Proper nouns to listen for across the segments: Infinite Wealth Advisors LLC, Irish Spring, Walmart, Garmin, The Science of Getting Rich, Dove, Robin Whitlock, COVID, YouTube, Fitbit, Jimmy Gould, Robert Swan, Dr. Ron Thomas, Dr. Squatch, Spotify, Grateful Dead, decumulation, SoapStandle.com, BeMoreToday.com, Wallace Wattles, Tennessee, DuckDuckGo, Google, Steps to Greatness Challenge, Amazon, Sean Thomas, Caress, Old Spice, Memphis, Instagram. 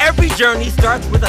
Every journey starts with a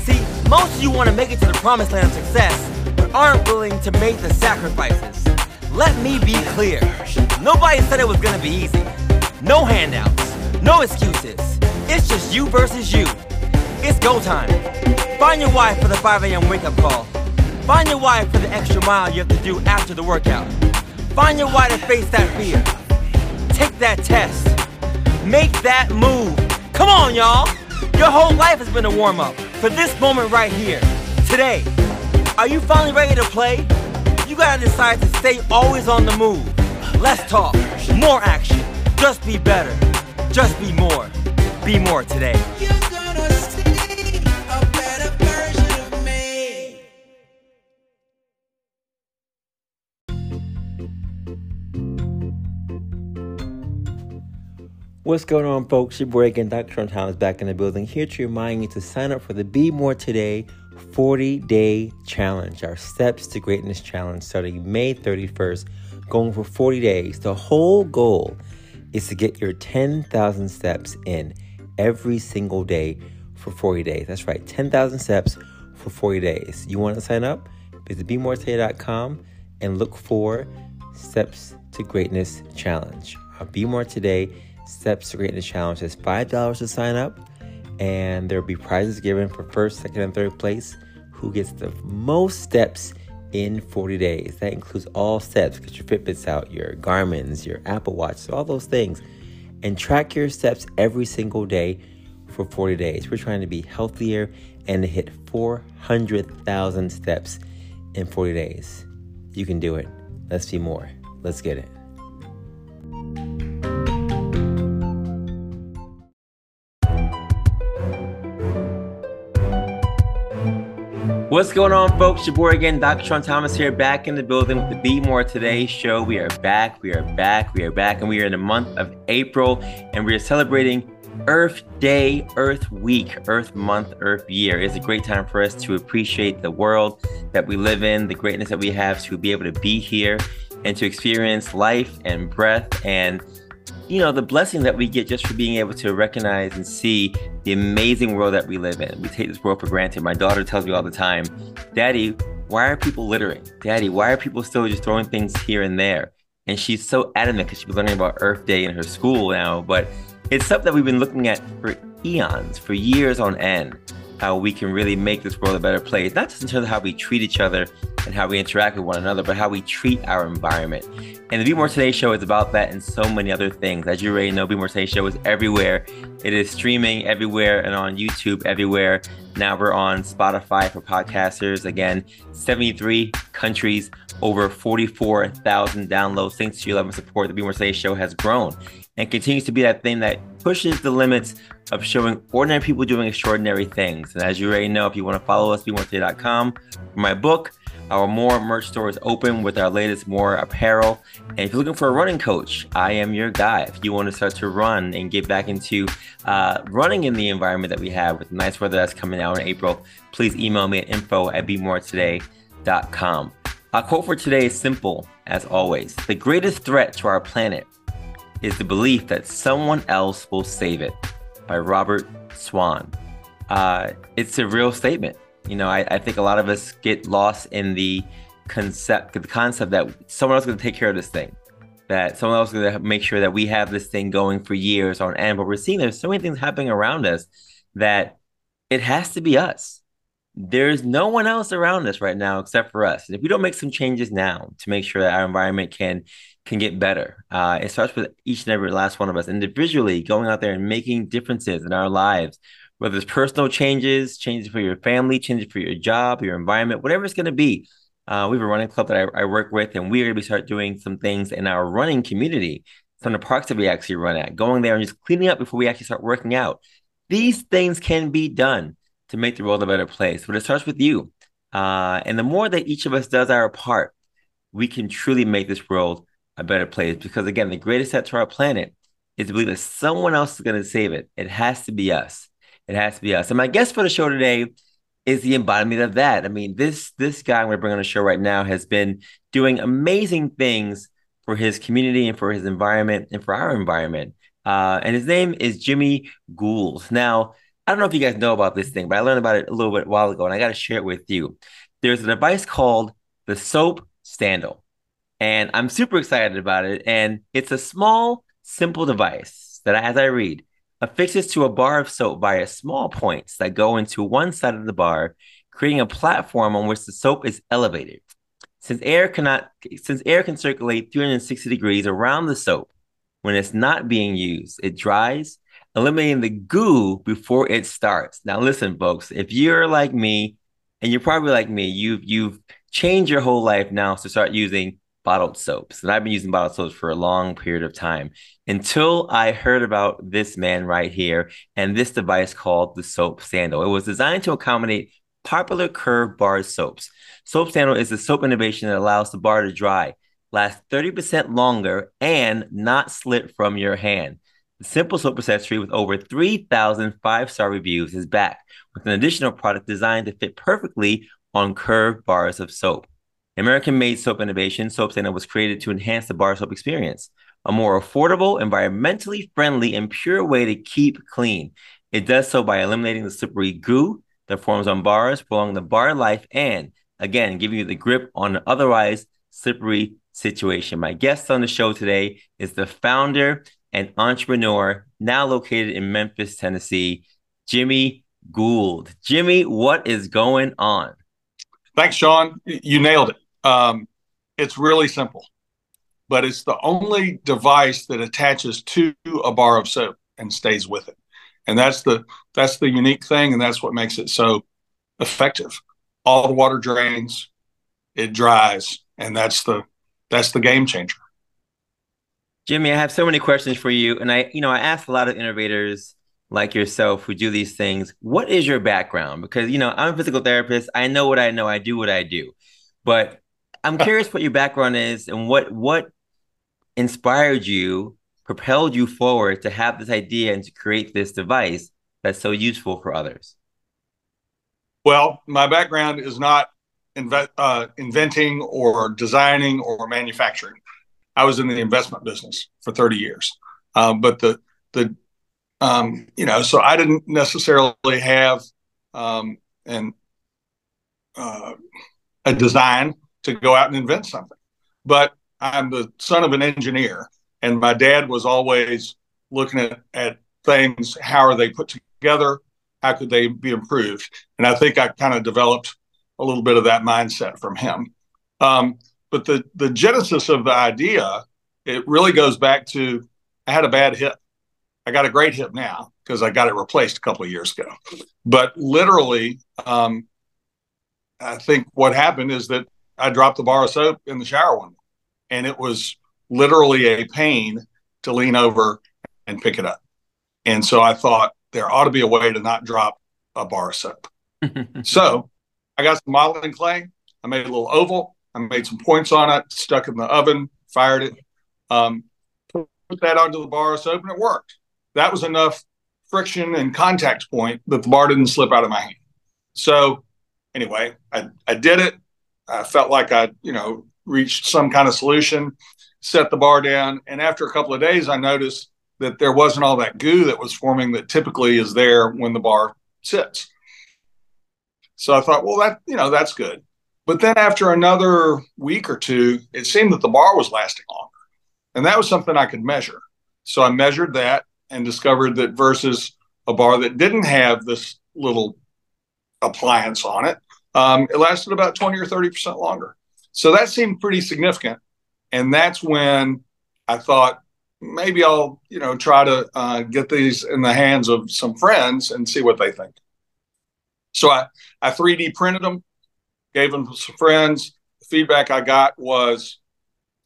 See, most of you want to make it to the promised land of success, but aren't willing to make the sacrifices. Let me be clear. Nobody said it was going to be easy. No handouts. No excuses. It's just you versus you. It's go time. Find your why for the 5 a.m. wake-up call. Find your why for the extra mile you have to do after the workout. Find your why to face that fear. Take that test. Make that move. Come on, y'all. Your whole life has been a warm-up for this moment right here, today. Are you finally ready to play? You gotta decide to stay always on the move. Less talk, more action. Just be better. Just be more. Be more today. You're gonna see a better version of me. What's going on, folks? Your boy again, Dr. Ron Thomas, back in the building, here to remind you to sign up for the Be More Today 40-Day Challenge, our Steps to Greatness Challenge, starting May 31st, going for 40 days. The whole goal is to get your 10,000 steps in every single day for 40 days. That's right, 10,000 steps for 40 days. You want to sign up? Visit BeMoreToday.com and look for Steps to Greatness Challenge. Our Be More Today Steps to Greatness Challenge is $5 to sign up, and there will be prizes given for first, second, and third place who gets the most steps in 40 days. That includes all steps. Get your Fitbits out, your Garmin's, your Apple Watch, all those things, and track your steps every single day for 40 days. We're trying to be healthier and to hit 400,000 steps in 40 days. You can do it. Let's be more. Let's get it. What's going on, folks? Your boy again, Dr. Sean Thomas here, back in the building with the Be More Today Show. We are back, and we are in the month of April, and we are celebrating Earth Day, Earth Week, Earth Month, Earth Year. It's a great time for us to appreciate the world that we live in, the greatness that we have, to be able to be here and to experience life and breath and, you know, the blessing that we get just for being able to recognize and see the amazing world that we live in. We take this world for granted. My daughter tells me all the time, Daddy, why are people littering? Daddy, why are people still just throwing things here and there? And she's so adamant because she was learning about Earth Day in her school now, but it's something that we've been looking at for eons, for years on end. how we can really make this world a better place, not just in terms of how we treat each other and how we interact with one another, but how we treat our environment. And the Be More Today Show is about that and so many other things. As you already know, Be More Today Show is everywhere. It is streaming everywhere and on YouTube everywhere. Now we're on Spotify for podcasters. Again, 73 countries, over 44,000 downloads. Thanks to your love and support, the Be More Today Show has grown and continues to be that thing that pushes the limits of showing ordinary people doing extraordinary things. And as you already know, if you want to follow us, BeMoreToday.com. For my book, our More merch store is open with our latest More apparel. And if you're looking for a running coach, I am your guy. If you want to start to run and get back into running in the environment that we have with nice weather that's coming out in April, please email me at info@BeMoreToday.com. Our quote for today is simple, as always. The greatest threat to our planet is the belief that someone else will save it, by Robert Swan. It's a real statement. You know, I think a lot of us get lost in the concept that someone else is going to take care of this thing, that someone else is going to make sure that we have this thing going for years on end. But we're seeing there's so many things happening around us that it has to be us. There's no one else around us right now except for us. And if we don't make some changes now to make sure that our environment can get better, it starts with each and every last one of us individually going out there and making differences in our lives, whether it's personal changes, changes for your family, changes for your job, your environment, whatever it's going to be. We have a running club that I work with, and we're going to be start doing some things in our running community, some of the parks that we actually run at, going there and just cleaning up before we actually start working out. These things can be done to make the world a better place, but it starts with you. And the more that each of us does our part, we can truly make this world a better place. Because again, the greatest threat to our planet is to believe that someone else is going to save it. It has to be us. It has to be us. And my guest for the show today is the embodiment of that. I mean, this guy I'm going to bring on the show right now has been doing amazing things for his community and for his environment and for our environment. And his name is Jimmy Gould. Now, I don't know if you guys know about this thing, but I learned about it a little bit while ago, and I got to share it with you. There's a device called the SoapStandle, and I'm super excited about it. And it's a small, simple device that, as I read, affixes to a bar of soap via small points that go into one side of the bar, creating a platform on which the soap is elevated. Since air can circulate 360 degrees around the soap when it's not being used, it dries, eliminating the goo before it starts. Now, listen, folks, if you're like me, and you're probably like me, you've changed your whole life now to start using bottled soaps. And I've been using bottled soaps for a long period of time until I heard about this man right here and this device called the SoapStandle. It was designed to accommodate popular curved bar soaps. SoapStandle is a soap innovation that allows the bar to dry, last 30% longer, and not slip from your hand. The simple soap accessory with over 3,000 five-star reviews is back with an additional product designed to fit perfectly on curved bars of soap. American-made soap innovation, SoapStandle was created to enhance the bar soap experience, a more affordable, environmentally friendly, and pure way to keep clean. It does so by eliminating the slippery goo that forms on bars, prolonging the bar life, and, again, giving you the grip on an otherwise slippery situation. My guest on the show today is the founder and entrepreneur, now located in Memphis, Tennessee, Jimmy Gould. Jimmy, what is going on? Thanks, Sean. You nailed it. It's really simple, but it's the only device that attaches to a bar of soap and stays with it. And that's the unique thing, and that's what makes it so effective. All the water drains, it dries, and that's the game changer. Jimmy, I have so many questions for you. And I ask a lot of innovators like yourself who do these things, what is your background? Because, I'm a physical therapist. I know what I know. I do what I do. But I'm curious what your background is and what inspired you, propelled you forward to have this idea and to create this device that's so useful for others. Well, my background is not inventing or designing or manufacturing. I was in the investment business for 30 years, but so I didn't necessarily have a design to go out and invent something. But I'm the son of an engineer, and my dad was always looking at things. How are they put together? how could they be improved? And I think I kind of developed a little bit of that mindset from him. But the genesis of the idea, it really goes back to, I had a bad hip. I got a great hip now because I got it replaced a couple of years ago. But literally, I think what happened is that I dropped the bar of soap in the shower one day, and it was literally a pain to lean over and pick it up. And so I thought there ought to be a way to not drop a bar of soap. So I got some modeling clay. I made a little oval. I made some points on it, stuck it in the oven, fired it, put that onto the bar of soap, and it worked. That was enough friction and contact point that the bar didn't slip out of my hand. So anyway, I did it. I felt like I, reached some kind of solution, set the bar down. And after a couple of days, I noticed that there wasn't all that goo that was forming that typically is there when the bar sits. So I thought, well, that's good. But then after another week or two, it seemed that the bar was lasting longer. And that was something I could measure. So I measured that and discovered that versus a bar that didn't have this little appliance on it, it lasted about 20 or 30% longer. So that seemed pretty significant. And that's when I thought, maybe I'll, try to get these in the hands of some friends and see what they think. So I 3D printed them, gave them to some friends. The feedback I got was,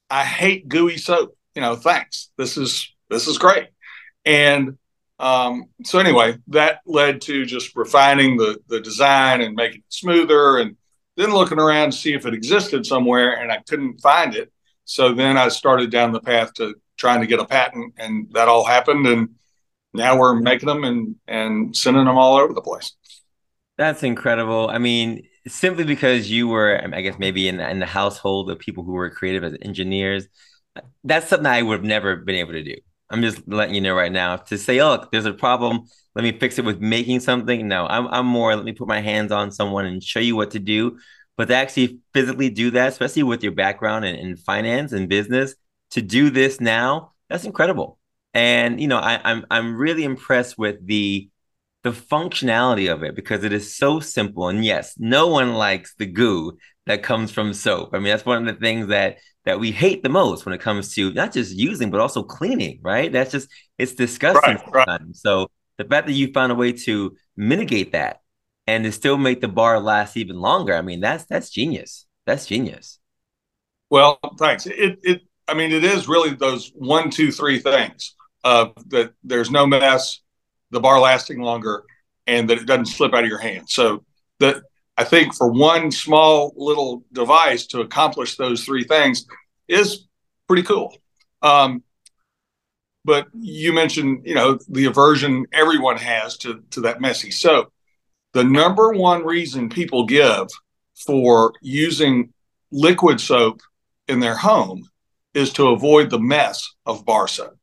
I hate gooey soap. Thanks. This is great. And so anyway, that led to just refining the design and making it smoother, and then looking around to see if it existed somewhere, and I couldn't find it. So then I started down the path to trying to get a patent, and that all happened. And now we're making them and sending them all over the place. That's incredible. I mean, simply because you were, I guess, maybe in the household of people who were creative as engineers, that's something I would have never been able to do. I'm just letting you know right now, to say, oh, look, there's a problem, let me fix it with making something. No, I'm more, let me put my hands on someone and show you what to do. But to actually physically do that, especially with your background in finance and business, to do this now, that's incredible. And, I'm really impressed with the functionality of it, because it is so simple. And yes, no one likes the goo that comes from soap. I mean, that's one of the things that we hate the most when it comes to not just using, but also cleaning, right? That's just, it's disgusting sometimes. Right. So the fact that you found a way to mitigate that and to still make the bar last even longer, I mean, that's genius. That's genius. Well, thanks. It is really those 1, 2, 3 things of that. There's no mess, the bar lasting longer, and that it doesn't slip out of your hand. So that, I think, for one small little device to accomplish those 3 things is pretty cool. But you mentioned, the aversion everyone has to that messy soap. The number one reason people give for using liquid soap in their home is to avoid the mess of bar soap.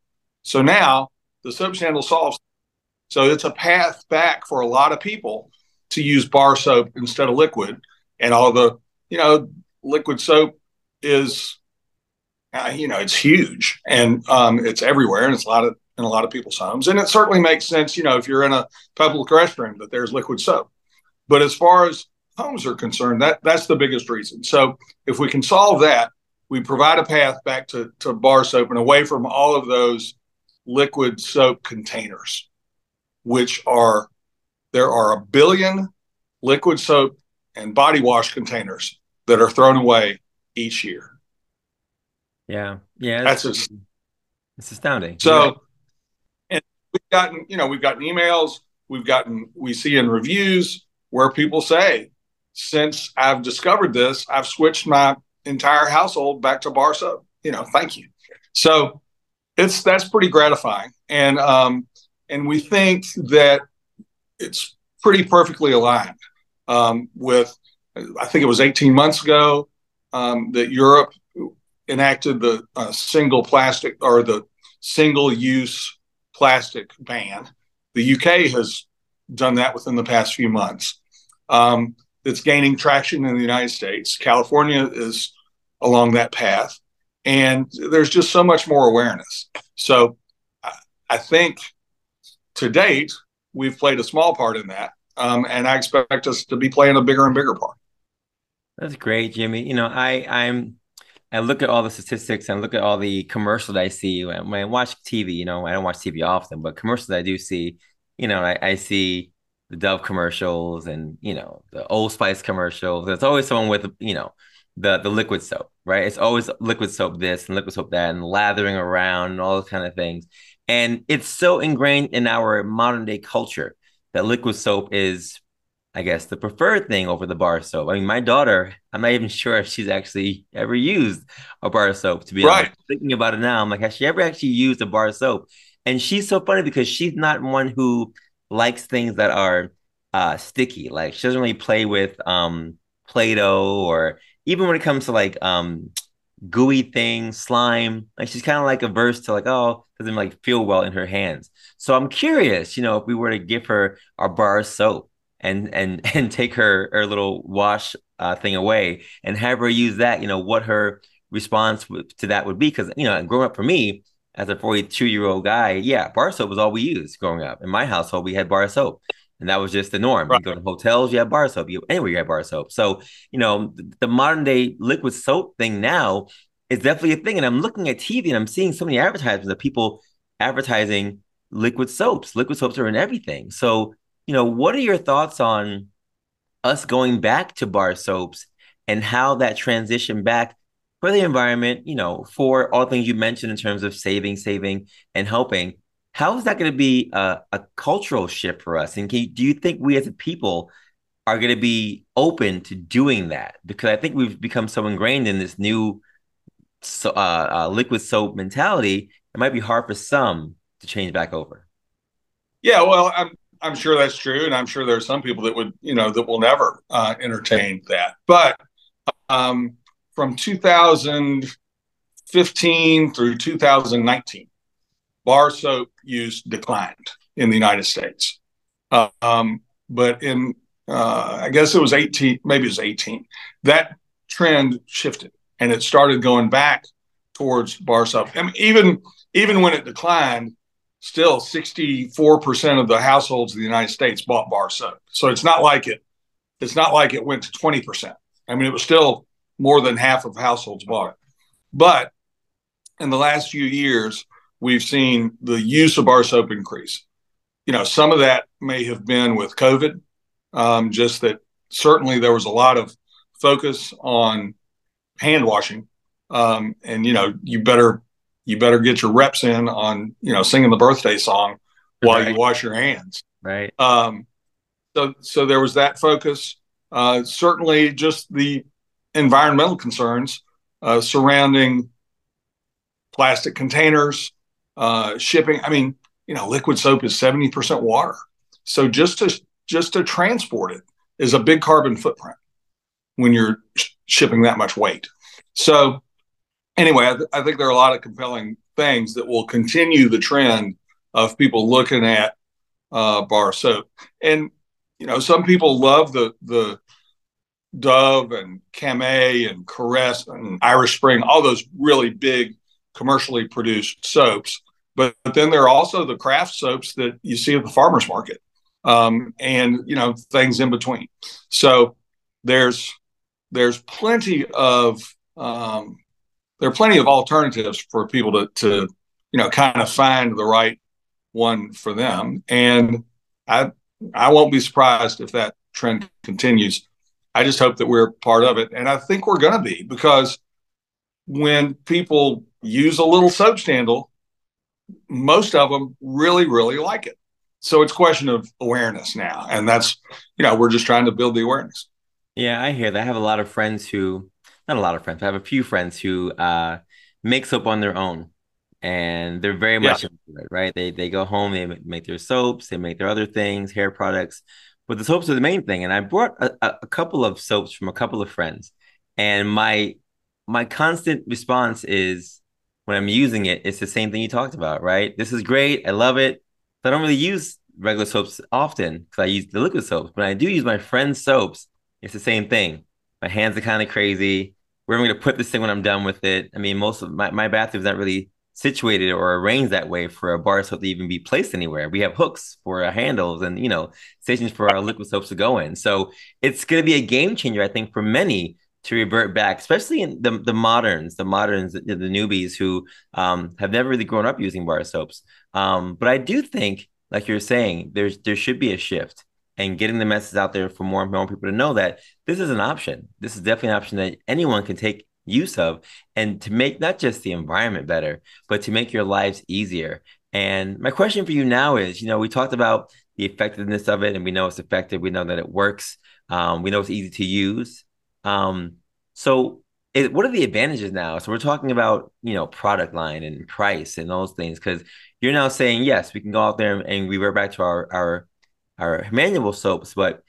So now the soap scandal solves. So it's a path back for a lot of people to use bar soap instead of liquid. And all the, liquid soap is, it's huge, and it's everywhere, and it's in a lot of people's homes. And it certainly makes sense, if you're in a public restroom, that there's liquid soap. But as far as homes are concerned, that's the biggest reason. So if we can solve that, we provide a path back to bar soap and away from all of those liquid soap containers, which are, there are 1 billion liquid soap and body wash containers that are thrown away each year. Yeah. Yeah. It's astounding. So yeah. And we've gotten emails, we see in reviews where people say, since I've discovered this, I've switched my entire household back to bar soap, thank you. So that's pretty gratifying. And, and we think that it's pretty perfectly aligned with, I think it was 18 months ago that Europe enacted the single-use plastic ban. The UK has done that within the past few months. It's gaining traction in the United States. California is along that path. And there's just so much more awareness. So I think to date, we've played a small part in that. And I expect us to be playing a bigger and bigger part. That's great, Jimmy. You know, I look at all the statistics and look at all the commercials that I see when I watch TV. You know, I don't watch TV often, but commercials I do see, you know, I see the Dove commercials and, you know, the Old Spice commercials. There's always someone with, you know, the liquid soap, right? It's always liquid soap this and liquid soap that and lathering around and all those kind of things. And it's so ingrained in our modern day culture that liquid soap is, I guess, the preferred thing over the bar soap. I mean, my daughter, I'm not even sure if she's actually ever used a bar soap, to be honest. Thinking about it now, I'm like, has she ever actually used a bar soap? And she's so funny because she's not one who likes things that are sticky. Like, she doesn't really play with Play-Doh, or even when it comes to like gooey things, slime. Like, she's kind of like averse to like, oh, doesn't like feel well in her hands. So I'm curious, you know, if we were to give her our bar soap and take her little wash thing away and have her use that, you know, what her response to that would be. Because, you know, growing up for me as a 42-year-old guy, yeah, bar soap was all we used growing up. In my household, we had bar soap. And that was just the norm. Right. You go to hotels, you have bar soap. Anywhere you have bar soap. So, you know, the modern day liquid soap thing now is definitely a thing. And I'm looking at TV and I'm seeing so many advertisements of people advertising liquid soaps. Liquid soaps are in everything. So, you know, what are your thoughts on us going back to bar soaps and how that transition back for the environment, you know, for all things you mentioned in terms of saving and helping? How is that going to be a cultural shift for us? And do you think we as a people are going to be open to doing that? Because I think we've become so ingrained in this new liquid soap mentality, it might be hard for some to change back over. Yeah, well, I'm sure that's true. And I'm sure there are some people that would, you know, that will never entertain that. But from 2015 through 2019, bar soap use declined in the United States. But in, I guess it was 18, maybe it was 18, that trend shifted and it started going back towards bar soap. I mean, even when it declined, still 64% of the households in the United States bought bar soap. So it's not like it went to 20%. I mean, it was still more than half of households bought it. But in the last few years, we've seen the use of bar soap increase. You know, some of that may have been with COVID, just that certainly there was a lot of focus on hand washing. And, you know, you better get your reps in on, you know, singing the birthday song while you wash your hands. Right. So there was that focus. Certainly just the environmental concerns surrounding plastic containers, shipping. I mean, you know, liquid soap is 70% water. So just to transport it is a big carbon footprint when you're shipping that much weight. So anyway, I think there are a lot of compelling things that will continue the trend of people looking at bar soap. And, you know, some people love the Dove and Camay and Caress and Irish Spring, all those really big commercially produced soaps, but then there are also the craft soaps that you see at the farmer's market, and, you know, things in between. So there's plenty of there are plenty of alternatives for people to you know, kind of find the right one for them. And I won't be surprised if that trend continues. I just hope that we're part of it, and I think we're going to be, because when people use a little soap Scandal, most of them really, really like it. So it's a question of awareness now. And that's, you know, we're just trying to build the awareness. Yeah, I hear that. I have a few friends who make soap on their own. And they're very much into it, right? They go home, they make their soaps, they make their other things, hair products. But the soaps are the main thing. And I brought a couple of soaps from a couple of friends. And my constant response is, when I'm using it, it's the same thing you talked about, right? This is great. I love it. But I don't really use regular soaps often because I use the liquid soaps. When I do use my friend's soaps, it's the same thing. My hands are kind of crazy. Where am I going to put this thing when I'm done with it? I mean, most of my bathroom's not really situated or arranged that way for a bar soap to even be placed anywhere. We have hooks for our handles and, you know, stations for our liquid soaps to go in. So it's going to be a game changer, I think, for many to revert back, especially in the moderns, the newbies who have never really grown up using bar soaps. But I do think, like you're saying, there should be a shift, and getting the message out there for more and more people to know that this is an option. This is definitely an option that anyone can take use of, and to make not just the environment better, but to make your lives easier. And my question for you now is, you know, we talked about the effectiveness of it, and we know it's effective. We know that it works. We know it's easy to use. So what are the advantages now? So we're talking about, you know, product line and price and those things, because you're now saying, yes, we can go out there and revert back to our manual soaps, but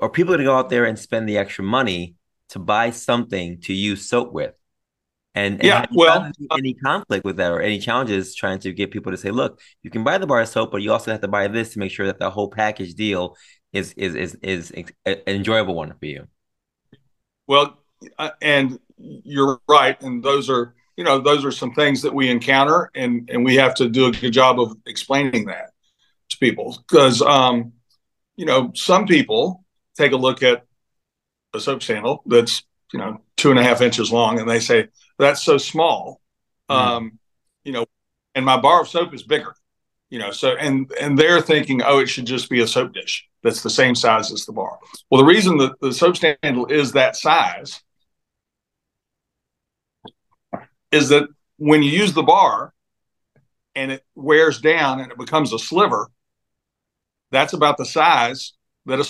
are people going to go out there and spend the extra money to buy something to use soap with? And yeah, well, any conflict with that or any challenges trying to get people to say, look, you can buy the bar of soap, but you also have to buy this to make sure that the whole package deal is an enjoyable one for you? Well, and you're right. And those are some things that we encounter, and we have to do a good job of explaining that to people, because, you know, some people take a look at a soap sandal that's, you know, 2.5 inches long, and they say, that's so small. You know, and my bar of soap is bigger, you know, so, and they're thinking, oh, it should just be a soap dish that's the same size as the bar. Well, the reason that the soap sandal is that size is that when you use the bar and it wears down and it becomes a sliver, that's about the size that a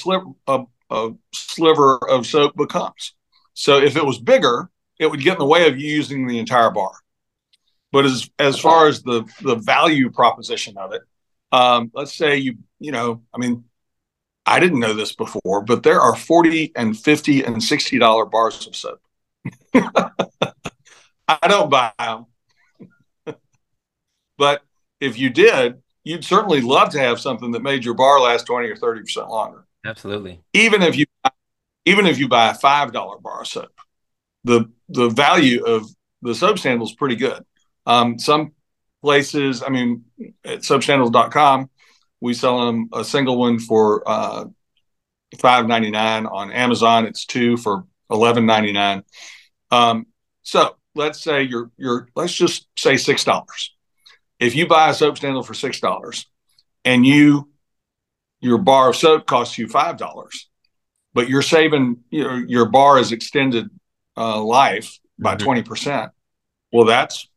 sliver of soap becomes. So if it was bigger, it would get in the way of you using the entire bar. But as far as the value proposition of it, let's say you know, I mean, I didn't know this before, but there are $40 and $50 and $60 bars of soap. I don't buy them. But if you did, you'd certainly love to have something that made your bar last 20 or 30% longer. Absolutely. Even if you buy a $5 bar of soap, the value of the soap sandal is pretty good. Some places, I mean, at SoapStandle.com, we sell them a single one for $5.99. On Amazon, it's two for $11.99. So let's say let's just say $6. If you buy a soap sandal for $6 and your bar of soap costs you $5, but you're saving, you know, your bar is extended life by 20%. Well, that's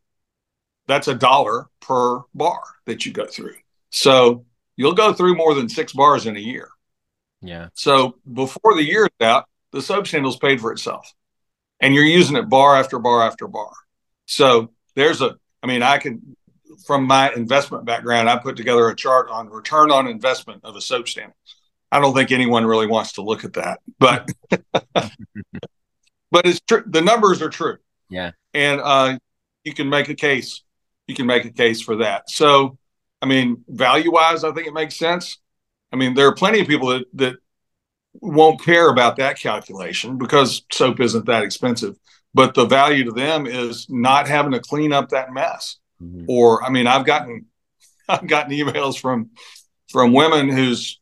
$1 per bar that you go through. So you'll go through more than 6 bars in a year. Yeah. So before the year's out, the soap sandal's paid for itself, and you're using it bar after bar after bar. So from my investment background, I put together a chart on return on investment of a soap sandal. I don't think anyone really wants to look at that, but but it's true. The numbers are true. Yeah, and you can make a case for that. So, I mean, value-wise, I think it makes sense. I mean, there are plenty of people that won't care about that calculation because soap isn't that expensive. But the value to them is not having to clean up that mess. Mm-hmm. Or, I mean, I've gotten emails from women whose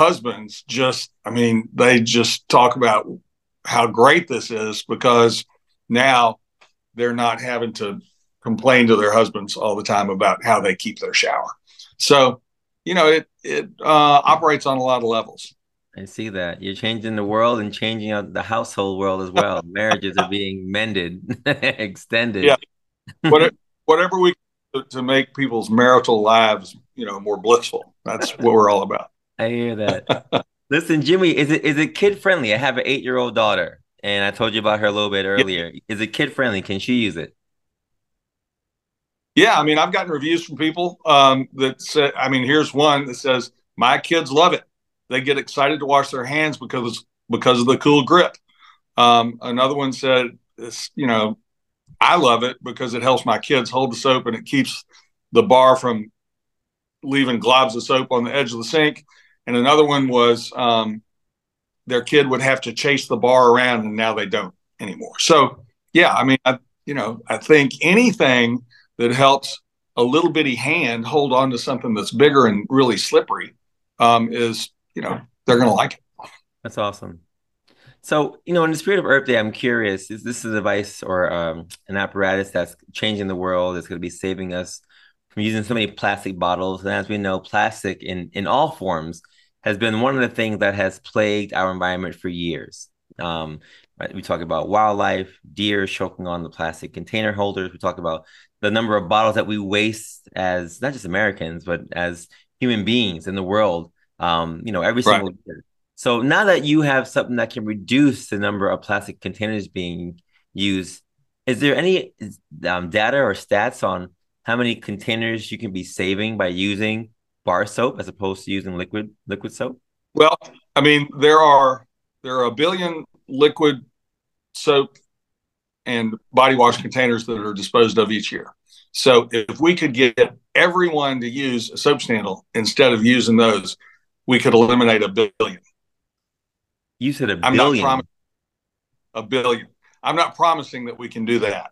husbands just, I mean, they just talk about how great this is because now they're not having to complain to their husbands all the time about how they keep their shower. So, you know, it operates on a lot of levels. I see that. You're changing the world and changing the household world as well. Marriages are being mended, extended. Yeah. Whatever we can to make people's marital lives, you know, more blissful. That's what we're all about. I hear that. Listen, Jimmy, is it kid friendly? I have an 8-year-old daughter, and I told you about her a little bit earlier. Yeah. Is it kid friendly? Can she use it? Yeah, I mean, I've gotten reviews from people that said, I mean, here's one that says, "My kids love it. They get excited to wash their hands because of the cool grip." Another one said, "You know, I love it because it helps my kids hold the soap and it keeps the bar from leaving globs of soap on the edge of the sink." And another one was their kid would have to chase the bar around, and now they don't anymore. So, yeah, I mean, I think anything that helps a little bitty hand hold on to something that's bigger and really slippery, is, you know, they're going to like it. That's awesome. So, you know, in the spirit of Earth Day, I'm curious, is this a device or an apparatus that's changing the world, that's going to be saving us from using so many plastic bottles? And as we know, plastic in all forms has been one of the things that has plagued our environment for years. We talk about wildlife, deer choking on the plastic container holders. We talk about the number of bottles that we waste as not just Americans, but as human beings in the world, you know, every single year. So now that you have something that can reduce the number of plastic containers being used, is there any data or stats on how many containers you can be saving by using bar soap as opposed to using liquid soap? Well, I mean, there are 1 billion liquid soap and body wash containers that are disposed of each year. So if we could get everyone to use a soap standle instead of using those, we could eliminate 1 billion. You said 1 billion. I'm not promising 1 billion. I'm not promising that we can do that.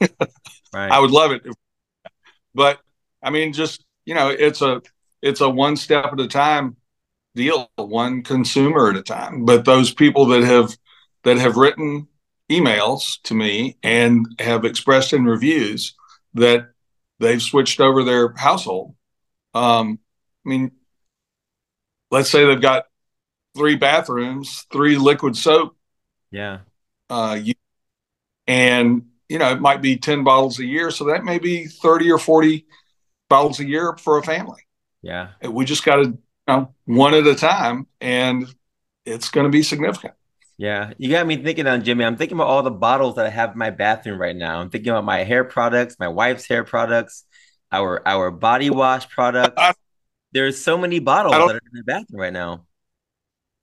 Right. I would love it. But I mean, just, you know, it's a one step at a time deal, one consumer at a time. But those people that have written emails to me and have expressed in reviews that they've switched over their household. I mean, let's say they've got 3 bathrooms, 3 liquid soap. Yeah. And, you know, it might be 10 bottles a year. So that may be 30 or 40 bottles a year for a family. Yeah. We just got to, you know, one at a time, and it's going to be significant. Yeah. You got me thinking on, Jimmy. I'm thinking about all the bottles that I have in my bathroom right now. I'm thinking about my hair products, my wife's hair products, our body wash products. There's so many bottles that are in the bathroom right now.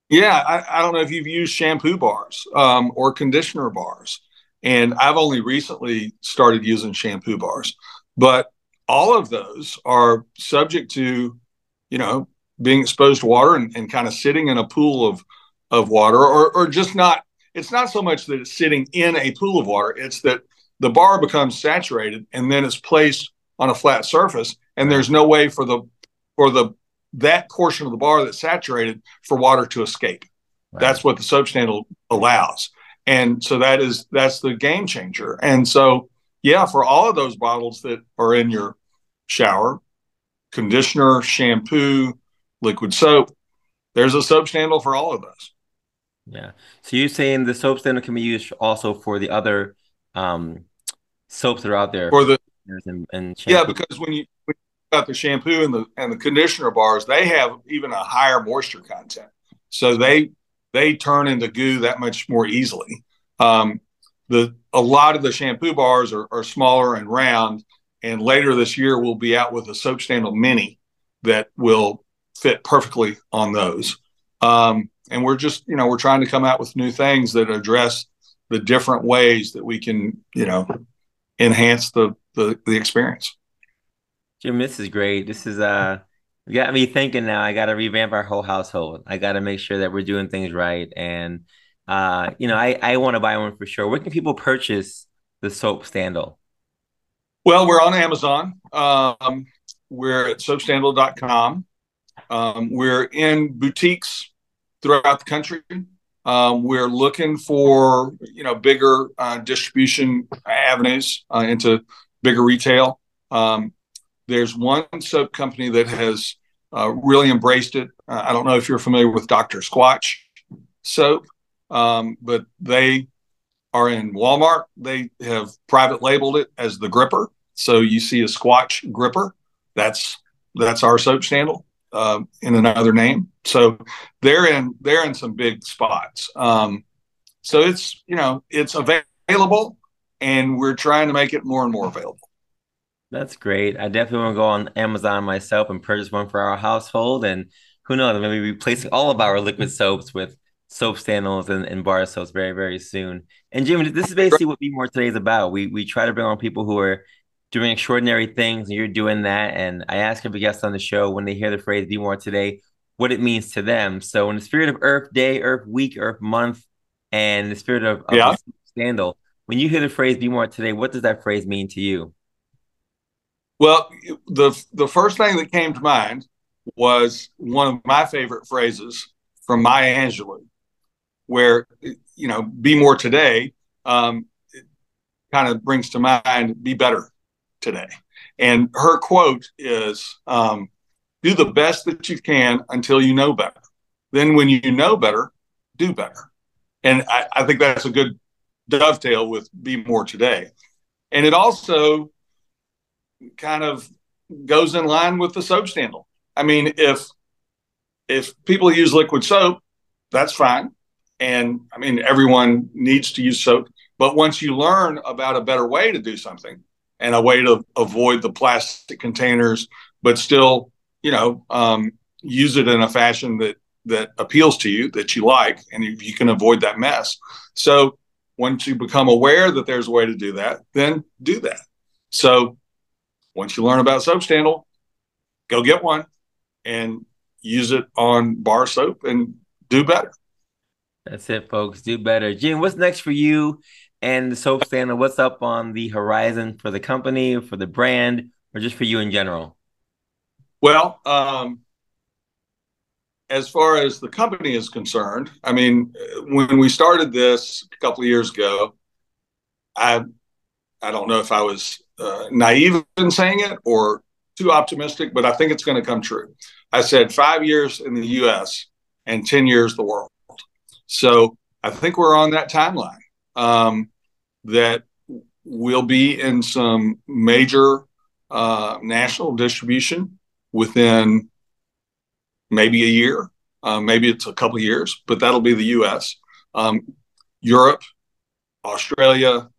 Yeah, I don't know if you've used shampoo bars or conditioner bars. And I've only recently started using shampoo bars. But all of those are subject to, you know, being exposed to water and kind of sitting in a pool of water, or just not. It's not so much that it's sitting in a pool of water. It's that the bar becomes saturated and then it's placed on a flat surface. And there's no way for that portion of the bar that's saturated for water to escape. Right. That's what the soap standle allows. And so that's the game changer. And so, yeah, for all of those bottles that are in your shower, conditioner, shampoo, liquid soap, there's a soap standle for all of those. Yeah. So you're saying the soap standle can be used also for the other soaps that are out there? For the, and shampoo. Yeah, because when you about the shampoo and the conditioner bars, they have even a higher moisture content, so they turn into goo that much more easily. A lot of the shampoo bars are smaller and round, and later this year we'll be out with a soap standle mini that will fit perfectly on those. And we're just, you know, we're trying to come out with new things that address the different ways that we can, you know, enhance the experience. Jim, this is great. This is you got me thinking now. I got to revamp our whole household. I got to make sure that we're doing things right. And, you know, I want to buy one for sure. Where can people purchase the soap standle? Well, we're on Amazon. We're at SoapStandle.com. We're in boutiques throughout the country. We're looking for, you know, bigger distribution avenues into bigger retail. There's one soap company that has really embraced it. I don't know if you're familiar with Dr. Squatch soap, but they are in Walmart. They have private labeled it as the gripper. So you see a Squatch gripper. That's our soap standle in another name. So they're in some big spots. So it's, you know, it's available, and we're trying to make it more and more available. That's great. I definitely want to go on Amazon myself and purchase one for our household. And who knows, maybe replacing all of our liquid soaps with soap standles and bar soaps very, very soon. And Jim, this is basically what Be More Today is about. We try to bring on people who are doing extraordinary things, and you're doing that. And I ask every guest on the show, when they hear the phrase Be More Today, what it means to them. So in the spirit of Earth Day, Earth Week, Earth Month, and the spirit of the soap standle, when you hear the phrase Be More Today, what does that phrase mean to you? Well, the first thing that came to mind was one of my favorite phrases from Maya Angelou, where, you know, be more today kind of brings to mind be better today. And her quote is, do the best that you can until you know better. Then when you know better, do better. And I think that's a good dovetail with Be More Today. And it also kind of goes in line with the soap scandal. I mean, if people use liquid soap, that's fine. And I mean, everyone needs to use soap. But once you learn about a better way to do something and a way to avoid the plastic containers, but still, you know, use it in a fashion that appeals to you, that you like, and you can avoid that mess. So once you become aware that there's a way to do that, then do that. So once you learn about SoapStandle, go get one and use it on bar soap and do better. That's it, folks. Do better. Jim, what's next for you and the SoapStandle? What's up on the horizon for the company, for the brand, or just for you in general? Well, as far as the company is concerned, I mean, when we started this a couple of years ago, I don't know if I was naive in saying it or too optimistic, but I think it's going to come true. I said 5 years in the U.S. and 10 years the world. So I think we're on that timeline, that we'll be in some major national distribution within maybe a year. Maybe it's a couple of years, but that'll be the U.S., Europe, Australia,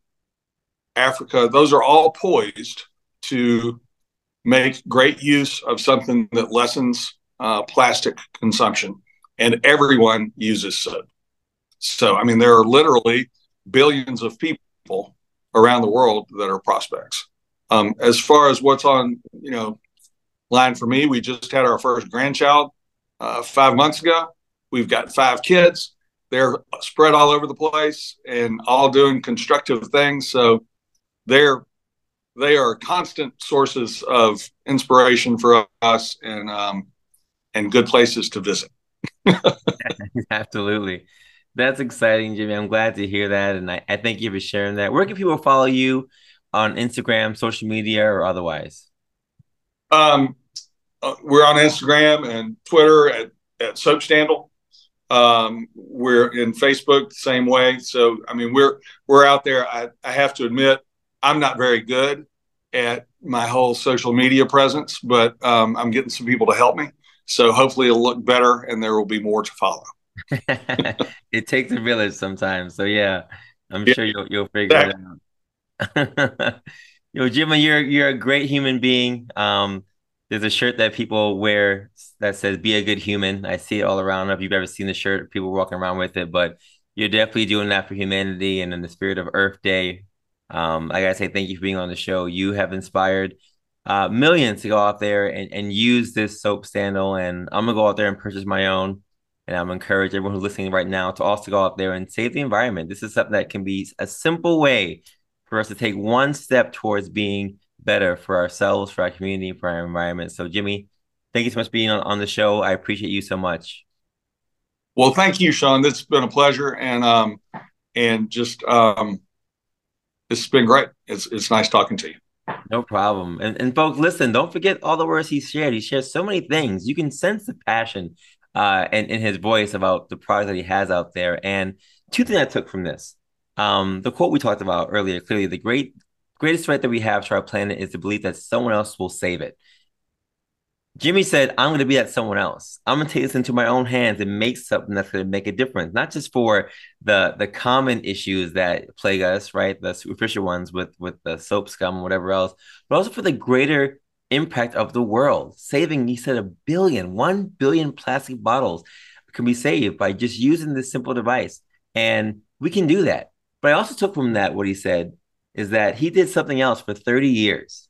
Africa. Those are all poised to make great use of something that lessens plastic consumption, and everyone uses soap. So, I mean, there are literally billions of people around the world that are prospects. As far as what's on, you know, line for me, we just had our first grandchild 5 months ago. We've got 5 kids. They're spread all over the place and all doing constructive things. So they are constant sources of inspiration for us and good places to visit. Absolutely. That's exciting, Jimmy. I'm glad to hear that. And I thank you for sharing that. Where can people follow you on Instagram, social media, or otherwise? We're on Instagram and Twitter at SoapStandle. We're in Facebook the same way. So, I mean, we're out there. I have to admit, I'm not very good at my whole social media presence, but I'm getting some people to help me. So hopefully it'll look better and there will be more to follow. It takes a village sometimes. So yeah, I'm sure you'll figure it out. Yo, Jimmy, you're a great human being. There's a shirt that people wear that says "Be a good human." I see it all around. I don't know if you've ever seen the shirt, people walking around with it, but you're definitely doing that for humanity and in the spirit of Earth Day. I gotta say thank you for being on the show. You have inspired millions to go out there and use this soap scandal. And I'm gonna go out there and purchase my own. And I'm encouraging everyone who's listening right now to also go out there and save the environment. This is something that can be a simple way for us to take one step towards being better for ourselves, for our community, for our environment. So Jimmy, thank you so much for being on the show. I appreciate you so much. Well, thank you, Sean. It's been a pleasure. And it's been great. It's nice talking to you. No problem. And folks, listen, don't forget all the words he shared. He shared so many things. You can sense the passion in his voice about the product that he has out there. And two things I took from this. The quote we talked about earlier, clearly the greatest threat that we have to our planet is the belief that someone else will save it. Jimmy said, I'm going to be that someone else. I'm going to take this into my own hands and make something that's going to make a difference, not just for the common issues that plague us, right? The superficial ones with the soap scum and whatever else, but also for the greater impact of the world. Saving, he said, 1 billion plastic bottles can be saved by just using this simple device. And we can do that. But I also took from that what he said is that he did something else for 30 years.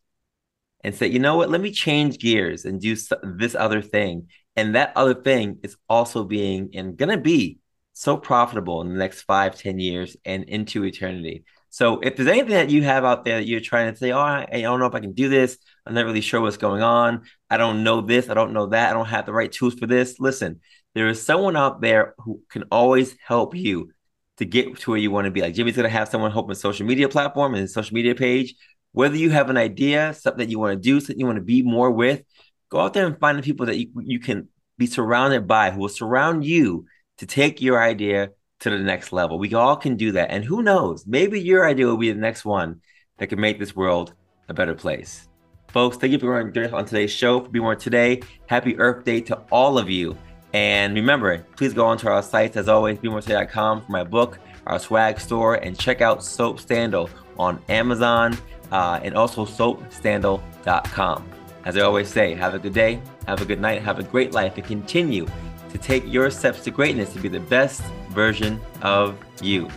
And say, you know what, let me change gears and do this other thing. And that other thing is also being and going to be so profitable in the next 5, 10 years and into eternity. So if there's anything that you have out there that you're trying to say, oh, I don't know if I can do this. I'm not really sure what's going on. I don't know this. I don't know that. I don't have the right tools for this. Listen, there is someone out there who can always help you to get to where you want to be. Like Jimmy's going to have someone help with social media platform and his social media page. Whether you have an idea, something that you want to do, something you want to be more with, go out there and find the people that you can be surrounded by, who will surround you to take your idea to the next level. We all can do that. And who knows, maybe your idea will be the next one that can make this world a better place. Folks, thank you for joining us on today's show for Be More Today. Happy Earth Day to all of you. And remember, please go onto our sites, as always, BeMoreToday.com for my book, our swag store, and check out Soap Standle on Amazon, and also SoapStandle.com. As I always say, have a good day, have a good night, have a great life, and continue to take your steps to greatness to be the best version of you.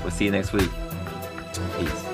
We'll see you next week. Peace.